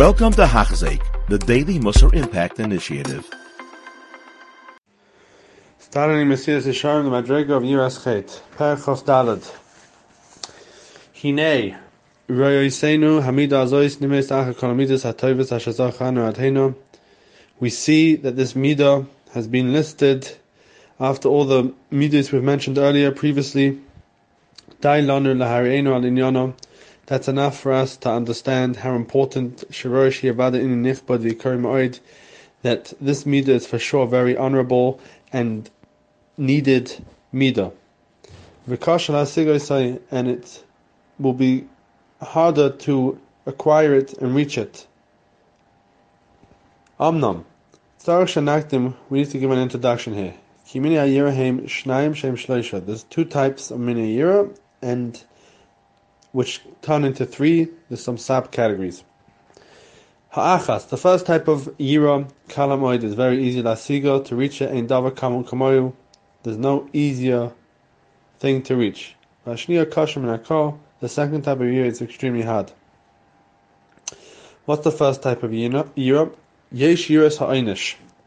Welcome to Hachzeik, the Daily Musar Impact Initiative. Starting in Mesillas Yesharim, the Madriga of Yiras Cheit, Perek Dalet. Hinei, Raya Yisenu, Hamidah Azois, Nimei Sa'achakolamidus, Hatoivus, Hashazorchanu, Hateinu. We see that this midah has been listed after all the midahs we've mentioned earlier, previously. Dayi L'anur Lahari'inu al Inyano. That's enough for us to understand how important Shirushi avada Inin Nifbodi Kri Ma'od, that this midah is for sure very honorable and needed midah. V'kashal ha'sigay, and it will be harder to acquire it and reach it. Amnam, tarach shanaktim, we need to give an introduction here. Kimini ayirahim shneim shem shleisha. There's two types of minayirah, and which turn into three, there's some subcategories. Ha'achas, the first type of yirah kalamoid is very easy lasigo, to reach it, there's no easier thing to reach. The second type of yirah is extremely hard. What's the first type of yirah? Yiras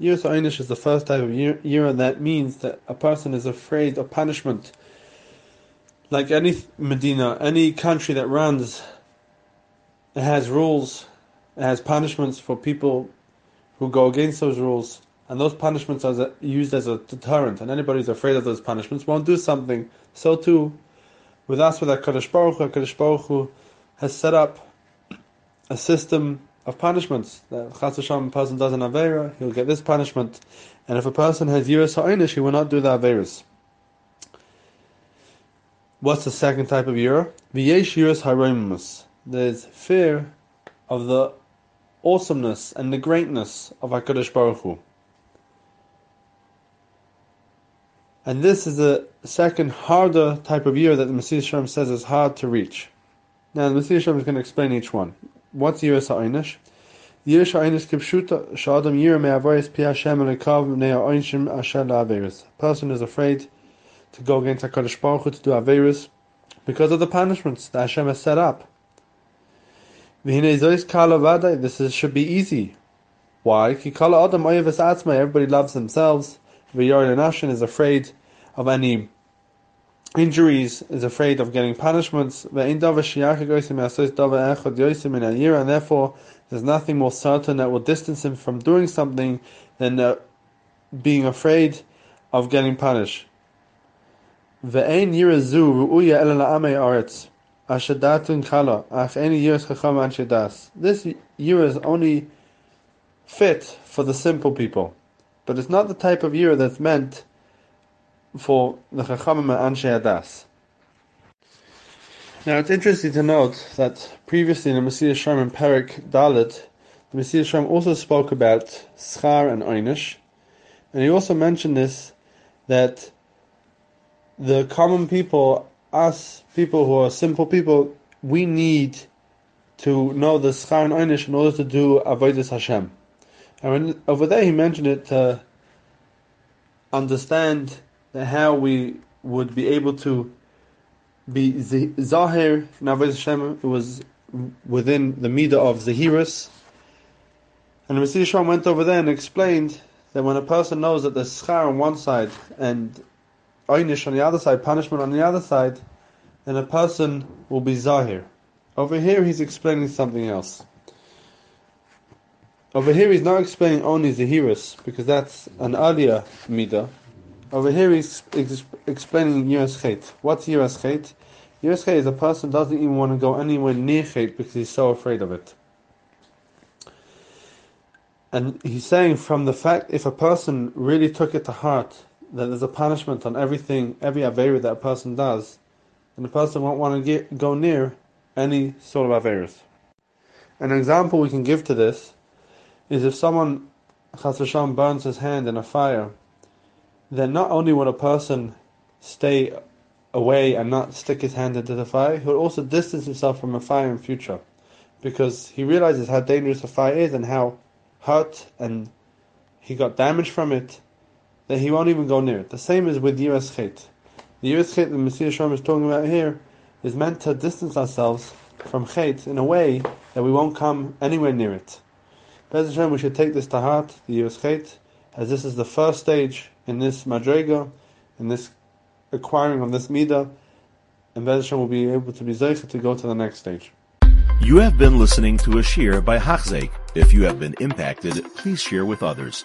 einish is the first type of yirah, that means that a person is afraid of punishment. Like any medina, any country that runs, it has rules, it has punishments for people who go against those rules, and those punishments are used as a deterrent, and anybody who's afraid of those punishments won't do something. So too, with us, with HaKadosh Baruch Hu has set up a system of punishments, that if a person does an Avera, he'll get this punishment, and if a person has Yiras HaEinish, he will not do the Averas. What's the second type of yirah? V'yesh yiras haromimus. There's fear of the awesomeness and the greatness of HaKadosh Baruch Hu. And this is the second harder type of yirah that the Mesillas Yesharim says is hard to reach. Now the Mesillas Yesharim is going to explain each one. What's yiras ha'einish? Yiras ha'einish kipshuta sh'adam yirah me'avoyis pi Hashem elikav b'nei ha'onshim asher la'averis. A person is afraid to go against HaKadosh Baruch Hu, to do Averis, because of the punishments that Hashem has set up. This should be easy. Why? Everybody loves themselves. Is afraid of any injuries, is afraid of getting punishments. And therefore, there's nothing more certain that will distance him from doing something than being afraid of getting punished. Ve'ein yirazu ru'uya el la'amei aretz ashadatun kala ach eni yiras chacham anshadas. This yirah is only fit for the simple people, but it's not the type of yirah that's meant for the chacham and anshadas. Now it's interesting to note that previously in the Mesillas Yesharim and Perek Dalet, the Mesillas Yesharim also spoke about schar and einish, and he also mentioned this, that the common people, us people who are simple people, we need to know the schar and einish in order to do avodas Hashem. And when, over there he mentioned it to understand that how we would be able to be Zahir in avodas Hashem. It was within the midah of Zahiris. And the Mesillas Yesharim went over there and explained that when a person knows that there's schar on one side and einish on the other side, punishment on the other side, and a person will be Zahir. Over here he's explaining something else. Over here he's not explaining only Zahiris, because that's an earlier midah. Over here he's explaining Yiras Cheit. What's Yiras Cheit? Yiras Cheit is a person who doesn't even want to go anywhere near Chet because he's so afraid of it. And he's saying from the fact, if a person really took it to heart, that there's a punishment on everything, every Avera that a person does, and the person won't want to go near any sort of Averas. An example we can give to this is if someone, Chas v'Shalom, burns his hand in a fire, then not only would a person stay away and not stick his hand into the fire, he would also distance himself from a fire in future, because he realizes how dangerous a fire is and how hurt and he got damage from it, that he won't even go near it. The same is with Yiras Cheit. The Yiras Cheit that Mesillas Yesharim is talking about here is meant to distance ourselves from Chet in a way that we won't come anywhere near it. Be'ezras HaShem, we should take this to heart, the Yiras Cheit, as this is the first stage in this Madriga, in this acquiring of this midah, and Be'ezras HaShem will be able to be Zahir to go to the next stage. You have been listening to a shir by Hachzeik. If you have been impacted, please share with others.